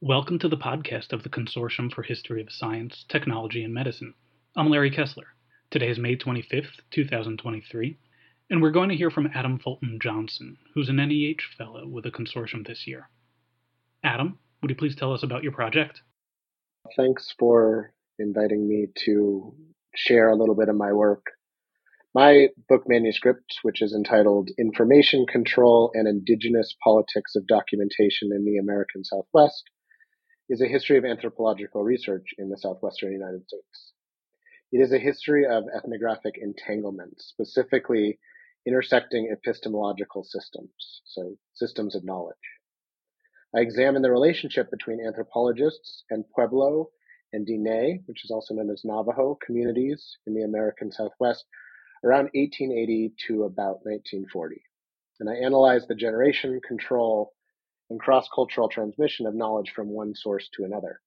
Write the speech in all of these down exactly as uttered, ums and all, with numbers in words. Welcome to the podcast of the Consortium for History of Science, Technology, and Medicine. I'm Larry Kessler. Today is May twenty-fifth, two thousand twenty-three, and we're going to hear from Adam Fulton Johnson, who's an N E H Fellow with the Consortium this year. Adam, would you please tell us about your project? Thanks for inviting me to share a little bit of my work. My book manuscript, which is entitled Information Control and Indigenous Politics of Documentation in the American Southwest, is a history of anthropological research in the southwestern United States. It is a history of ethnographic entanglement, specifically intersecting epistemological systems, so systems of knowledge. I examine the relationship between anthropologists and Pueblo and Diné, which is also known as Navajo, communities in the American Southwest around eighteen eighty to about nineteen forty. And I analyze the generation, control, and cross-cultural transmission of knowledge from one source to another.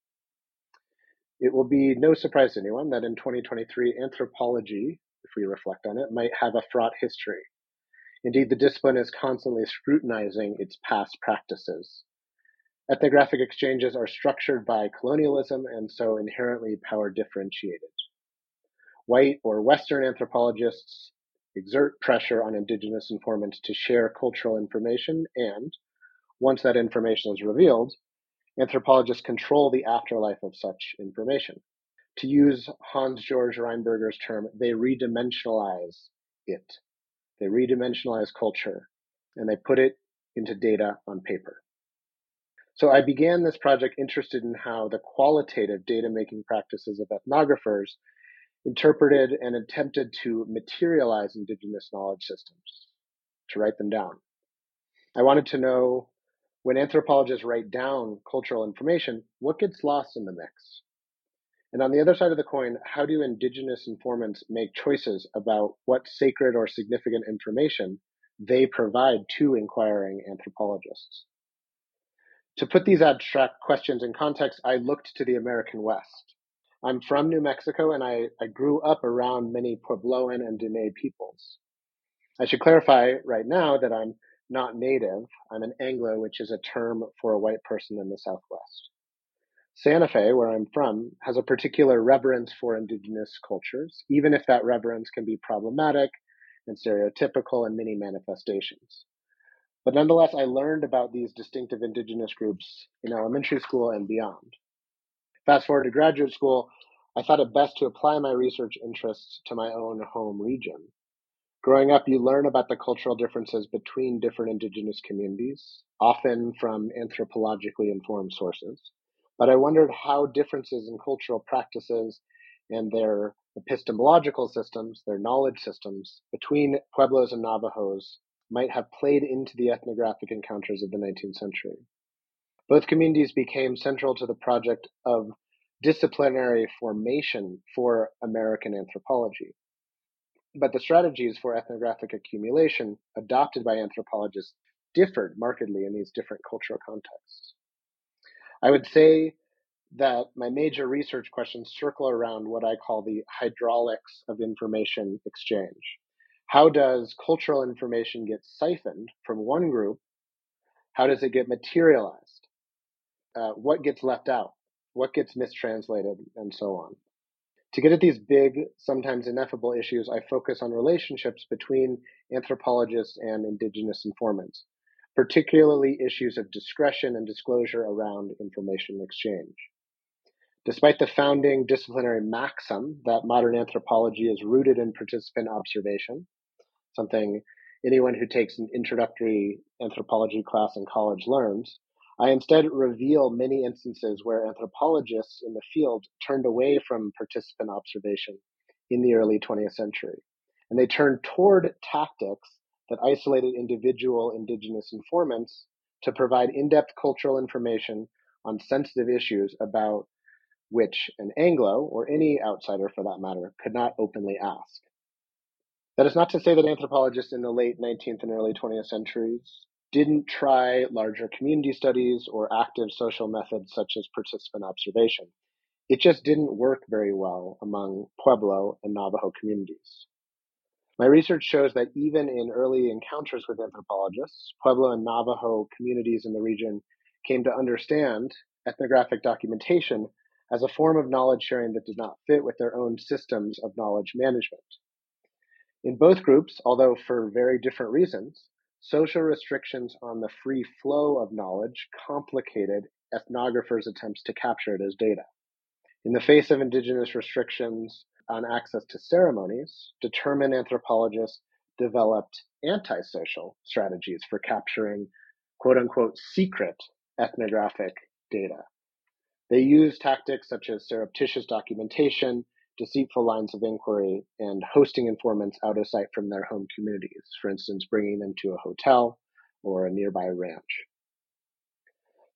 It will be no surprise to anyone that in twenty twenty-three, anthropology, if we reflect on it, might have a fraught history. Indeed, the discipline is constantly scrutinizing its past practices. Ethnographic exchanges are structured by colonialism and so inherently power differentiated. White or Western anthropologists exert pressure on indigenous informants to share cultural information, and once that information is revealed, anthropologists control the afterlife of such information. To use Hans-Georg Reinberger's term, they redimensionalize it. They redimensionalize culture, and they put it into data on paper. So I began this project interested in how the qualitative data-making practices of ethnographers interpreted and attempted to materialize indigenous knowledge systems, to write them down. I wanted to know, when anthropologists write down cultural information, what gets lost in the mix? And on the other side of the coin, how do indigenous informants make choices about what sacred or significant information they provide to inquiring anthropologists? To put these abstract questions in context, I looked to the American West. I'm from New Mexico, and I, I grew up around many Puebloan and Diné peoples. I should clarify right now that I'm not native. I'm an Anglo, which is a term for a white person in the Southwest. Santa Fe, where I'm from, has a particular reverence for indigenous cultures, even if that reverence can be problematic and stereotypical in many manifestations. But nonetheless, I learned about these distinctive indigenous groups in elementary school and beyond. Fast forward to graduate school, I thought it best to apply my research interests to my own home region. Growing up, you learn about the cultural differences between different indigenous communities, often from anthropologically informed sources. But I wondered how differences in cultural practices and their epistemological systems, their knowledge systems, between Pueblos and Navajos might have played into the ethnographic encounters of the nineteenth century. Both communities became central to the project of disciplinary formation for American anthropology. But the strategies for ethnographic accumulation adopted by anthropologists differed markedly in these different cultural contexts. I would say that my major research questions circle around what I call the hydraulics of information exchange. How does cultural information get siphoned from one group? How does it get materialized? Uh, what gets left out, what gets mistranslated, and so on. To get at these big, sometimes ineffable issues, I focus on relationships between anthropologists and indigenous informants, particularly issues of discretion and disclosure around information exchange. Despite the founding disciplinary maxim that modern anthropology is rooted in participant observation, something anyone who takes an introductory anthropology class in college learns, I instead reveal many instances where anthropologists in the field turned away from participant observation in the early twentieth century, and they turned toward tactics that isolated individual indigenous informants to provide in-depth cultural information on sensitive issues about which an Anglo, or any outsider for that matter, could not openly ask. That is not to say that anthropologists in the late nineteenth and early twentieth centuries didn't try larger community studies or active social methods such as participant observation. It just didn't work very well among Pueblo and Navajo communities. My research shows that even in early encounters with anthropologists, Pueblo and Navajo communities in the region came to understand ethnographic documentation as a form of knowledge sharing that does not fit with their own systems of knowledge management. In both groups, although for very different reasons, social restrictions on the free flow of knowledge complicated ethnographers' attempts to capture it as data. In the face of indigenous restrictions on access to ceremonies, determined anthropologists developed antisocial strategies for capturing quote-unquote secret ethnographic data. They used tactics such as surreptitious documentation, deceitful lines of inquiry, and hosting informants out of sight from their home communities, for instance, bringing them to a hotel or a nearby ranch.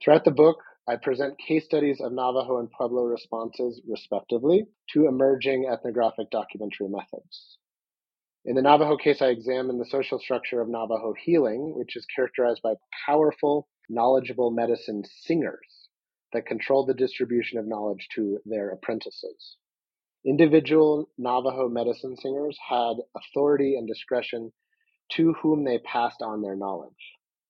Throughout the book, I present case studies of Navajo and Pueblo responses, respectively, to emerging ethnographic documentary methods. In the Navajo case, I examine the social structure of Navajo healing, which is characterized by powerful, knowledgeable medicine singers that control the distribution of knowledge to their apprentices. Individual Navajo medicine singers had authority and discretion to whom they passed on their knowledge,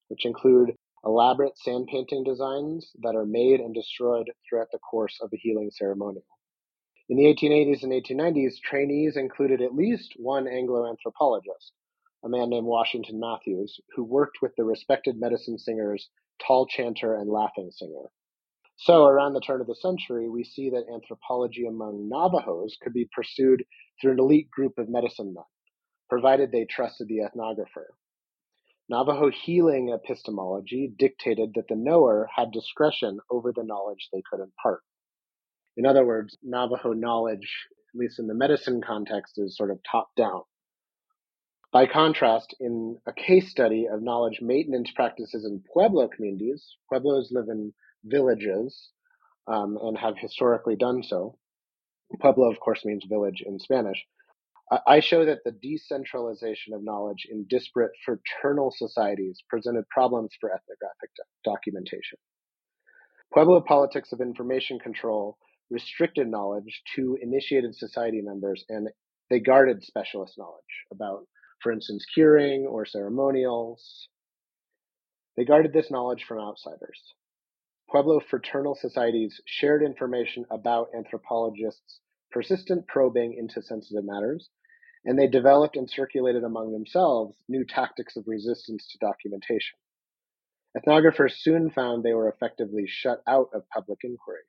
which include elaborate sand painting designs that are made and destroyed throughout the course of a healing ceremony. In the eighteen eighties and eighteen nineties, trainees included at least one Anglo-anthropologist, a man named Washington Matthews, who worked with the respected medicine singers Tall Chanter and Laughing Singer. So around the turn of the century, we see that anthropology among Navajos could be pursued through an elite group of medicine men, provided they trusted the ethnographer. Navajo healing epistemology dictated that the knower had discretion over the knowledge they could impart. In other words, Navajo knowledge, at least in the medicine context, is sort of top-down. By contrast, in a case study of knowledge maintenance practices in Pueblo communities, Pueblos live in villages um, and have historically done so. Pueblo, of course, means village in Spanish. I show that the decentralization of knowledge in disparate fraternal societies presented problems for ethnographic do- documentation. Pueblo politics of information control restricted knowledge to initiated society members, and they guarded specialist knowledge about, for instance, curing or ceremonials. They guarded this knowledge from outsiders. Pueblo fraternal societies shared information about anthropologists' persistent probing into sensitive matters, and they developed and circulated among themselves new tactics of resistance to documentation. Ethnographers soon found they were effectively shut out of public inquiry,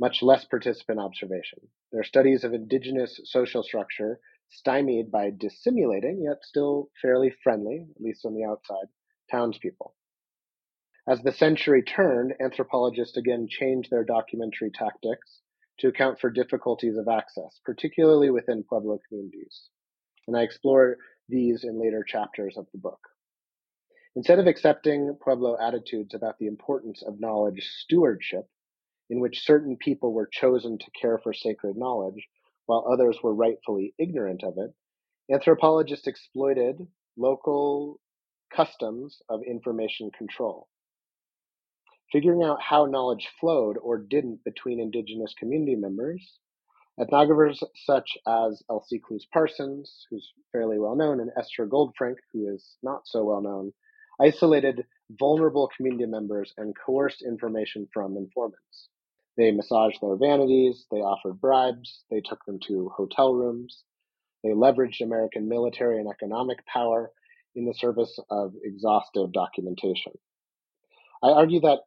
much less participant observation. Their studies of indigenous social structure, stymied by dissimulating, yet still fairly friendly, at least on the outside, townspeople. As the century turned, anthropologists again changed their documentary tactics to account for difficulties of access, particularly within Pueblo communities. And I explore these in later chapters of the book. Instead of accepting Pueblo attitudes about the importance of knowledge stewardship, in which certain people were chosen to care for sacred knowledge, while others were rightfully ignorant of it, anthropologists exploited local customs of information control. Figuring out how knowledge flowed or didn't between indigenous community members, ethnographers such as Elsie Clews Parsons, who's fairly well known, and Esther Goldfrank, who is not so well known, isolated vulnerable community members and coerced information from informants. They massaged their vanities, they offered bribes, they took them to hotel rooms, they leveraged American military and economic power in the service of exhaustive documentation. I argue that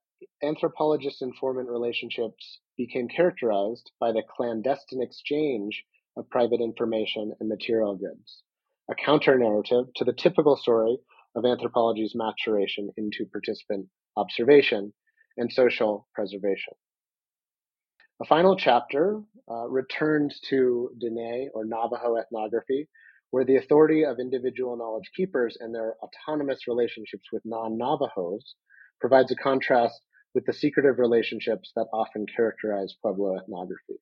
anthropologist-informant relationships became characterized by the clandestine exchange of private information and material goods, a counter-narrative to the typical story of anthropology's maturation into participant observation and social preservation. A final chapter uh, returns to Diné or Navajo ethnography, where the authority of individual knowledge keepers and their autonomous relationships with non-Navajos provides a contrast with the secretive relationships that often characterize Pueblo ethnography.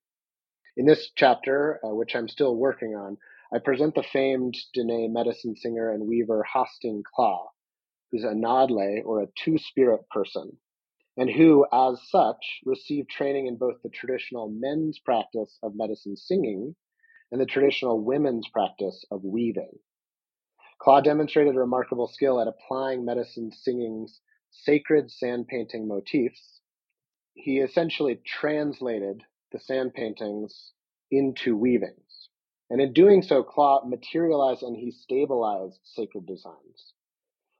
In this chapter, uh, which I'm still working on, I present the famed Diné medicine singer and weaver Hastiin Klah, who's a Naadle or a two-spirit person, and who, as such, received training in both the traditional men's practice of medicine singing and the traditional women's practice of weaving. Klah demonstrated remarkable skill at applying medicine singing's sacred sand painting motifs, he essentially translated the sand paintings into weavings. And in doing so, Klah materialized and he stabilized sacred designs,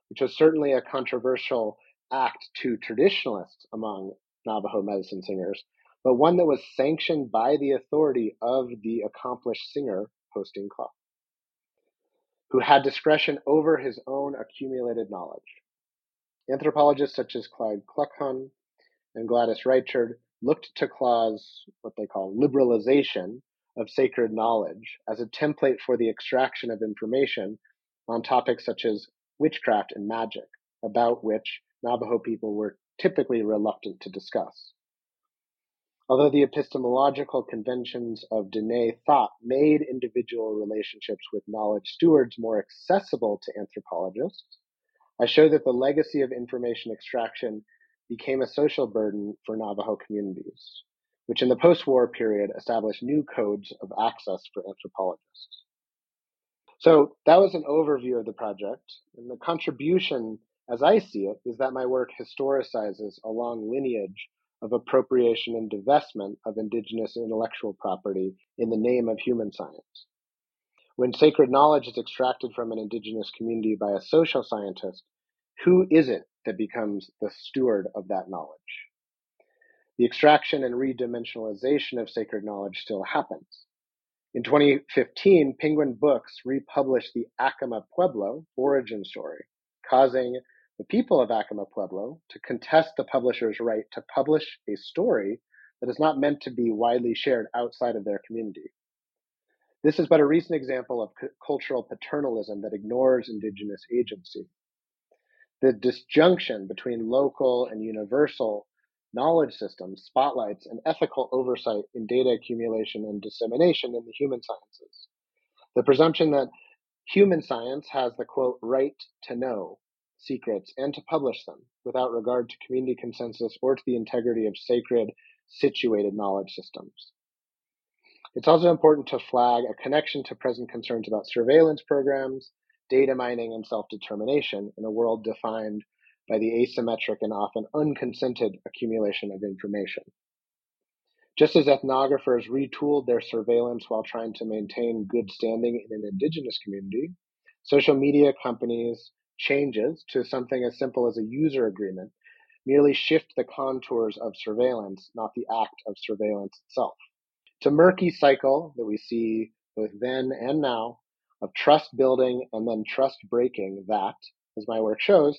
which was certainly a controversial act to traditionalists among Navajo medicine singers, but one that was sanctioned by the authority of the accomplished singer, Hastiin Klah, who had discretion over his own accumulated knowledge. Anthropologists such as Clyde Kluckhohn and Gladys Reichard looked to Klah's, what they call, liberalization of sacred knowledge as a template for the extraction of information on topics such as witchcraft and magic, about which Navajo people were typically reluctant to discuss. Although the epistemological conventions of Dene thought made individual relationships with knowledge stewards more accessible to anthropologists, I show that the legacy of information extraction became a social burden for Navajo communities, which in the post-war period established new codes of access for anthropologists. So that was an overview of the project, and the contribution, as I see it, is that my work historicizes a long lineage of appropriation and divestment of indigenous intellectual property in the name of human science. When sacred knowledge is extracted from an indigenous community by a social scientist, who is it that becomes the steward of that knowledge? The extraction and redimensionalization of sacred knowledge still happens. In twenty fifteen, Penguin Books republished the Acoma Pueblo origin story, causing the people of Acoma Pueblo to contest the publisher's right to publish a story that is not meant to be widely shared outside of their community. This is but a recent example of c- cultural paternalism that ignores indigenous agency. The disjunction between local and universal knowledge systems spotlights an ethical oversight in data accumulation and dissemination in the human sciences. The presumption that human science has the, quote, right to know secrets and to publish them without regard to community consensus or to the integrity of sacred, situated knowledge systems. It's also important to flag a connection to present concerns about surveillance programs, data mining, and self-determination in a world defined by the asymmetric and often unconsented accumulation of information. Just as ethnographers retooled their surveillance while trying to maintain good standing in an indigenous community, social media companies' changes to something as simple as a user agreement merely shift the contours of surveillance, not the act of surveillance itself. It's a murky cycle that we see both then and now, of trust building and then trust breaking that, as my work shows,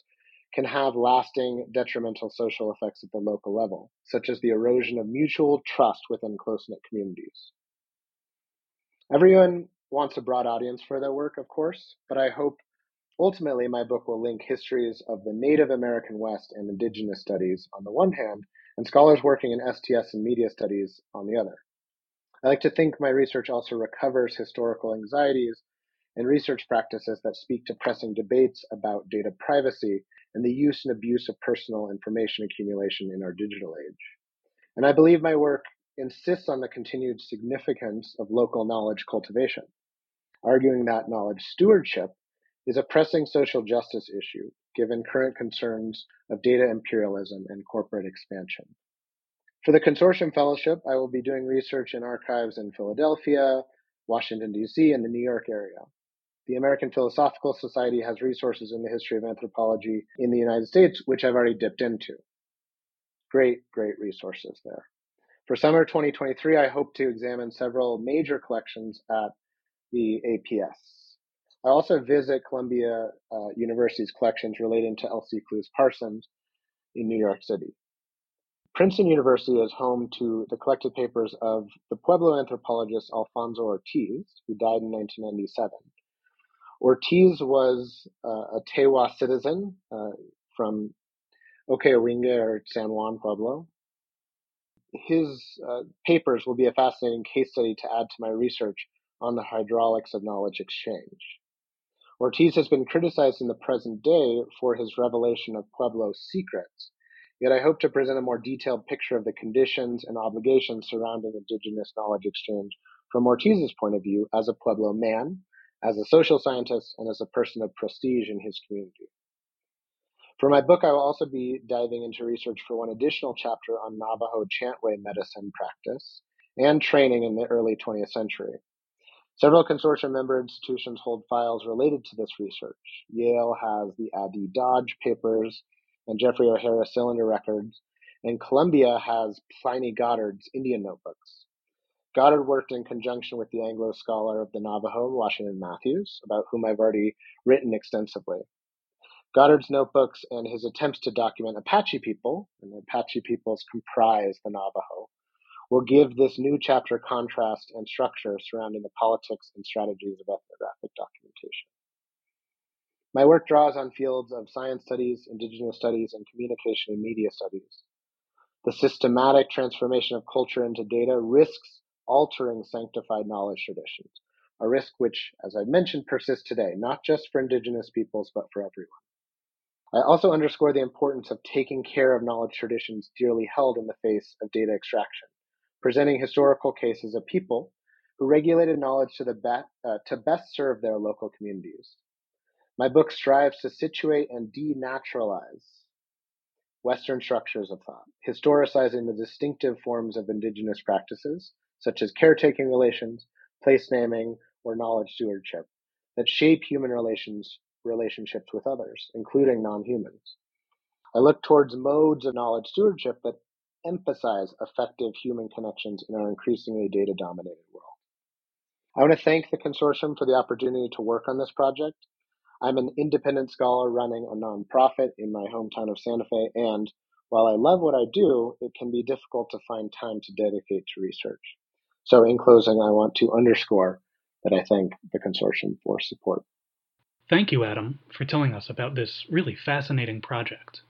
can have lasting detrimental social effects at the local level, such as the erosion of mutual trust within close-knit communities. Everyone wants a broad audience for their work, of course, but I hope ultimately my book will link histories of the Native American West and Indigenous studies on the one hand, and scholars working in S T S and media studies on the other. I like to think my research also recovers historical anxieties and research practices that speak to pressing debates about data privacy and the use and abuse of personal information accumulation in our digital age. And I believe my work insists on the continued significance of local knowledge cultivation, arguing that knowledge stewardship is a pressing social justice issue, given current concerns of data imperialism and corporate expansion. For the Consortium Fellowship, I will be doing research in archives in Philadelphia, Washington, D C, and the New York area. The American Philosophical Society has resources in the history of anthropology in the United States, which I've already dipped into. Great, great resources there. For summer twenty twenty-three, I hope to examine several major collections at the A P S. I also visit Columbia uh, University's collections relating to Elsie Clews Parsons in New York City. Princeton University is home to the collected papers of the Pueblo anthropologist Alfonso Ortiz, who died in nineteen ninety-seven. Ortiz was uh, a Tewa citizen uh, from Oqueoringa or San Juan Pueblo. His uh, papers will be a fascinating case study to add to my research on the hydraulics of knowledge exchange. Ortiz has been criticized in the present day for his revelation of Pueblo secrets, yet I hope to present a more detailed picture of the conditions and obligations surrounding indigenous knowledge exchange from Ortiz's point of view as a Pueblo man, as a social scientist, and as a person of prestige in his community. For my book, I will also be diving into research for one additional chapter on Navajo Chantway medicine practice and training in the early twentieth century. Several consortium member institutions hold files related to this research. Yale has the Adi-Dodge papers and Jeffrey O'Hara's cylinder records, and Columbia has Pliny Goddard's Indian notebooks. Goddard worked in conjunction with the Anglo scholar of the Navajo, Washington Matthews, about whom I've already written extensively. Goddard's notebooks and his attempts to document Apache people, and the Apache peoples comprise the Navajo, will give this new chapter contrast and structure surrounding the politics and strategies of ethnographic documentation. My work draws on fields of science studies, indigenous studies, and communication and media studies. The systematic transformation of culture into data risks altering sanctified knowledge traditions, a risk which, as I've mentioned, persists today, not just for indigenous peoples, but for everyone. I also underscore the importance of taking care of knowledge traditions dearly held in the face of data extraction, presenting historical cases of people who regulated knowledge to, the be- uh, to best serve their local communities. My book strives to situate and denaturalize Western structures of thought, historicizing the distinctive forms of indigenous practices, such as caretaking relations, place naming, or knowledge stewardship, that shape human relations relationships with others, including non-humans. I look towards modes of knowledge stewardship that emphasize effective human connections in our increasingly data-dominated world. I want to thank the consortium for the opportunity to work on this project. I'm an independent scholar running a nonprofit in my hometown of Santa Fe, and while I love what I do, it can be difficult to find time to dedicate to research. So in closing, I want to underscore that I thank the consortium for support. Thank you, Adam, for telling us about this really fascinating project.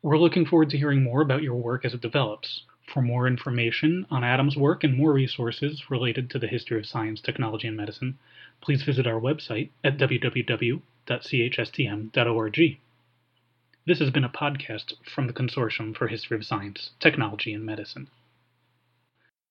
We're looking forward to hearing more about your work as it develops. For more information on Adam's work and more resources related to the history of science, technology, and medicine, please visit our website at w w w dot c h s t m dot org. This has been a podcast from the Consortium for History of Science, Technology, and Medicine.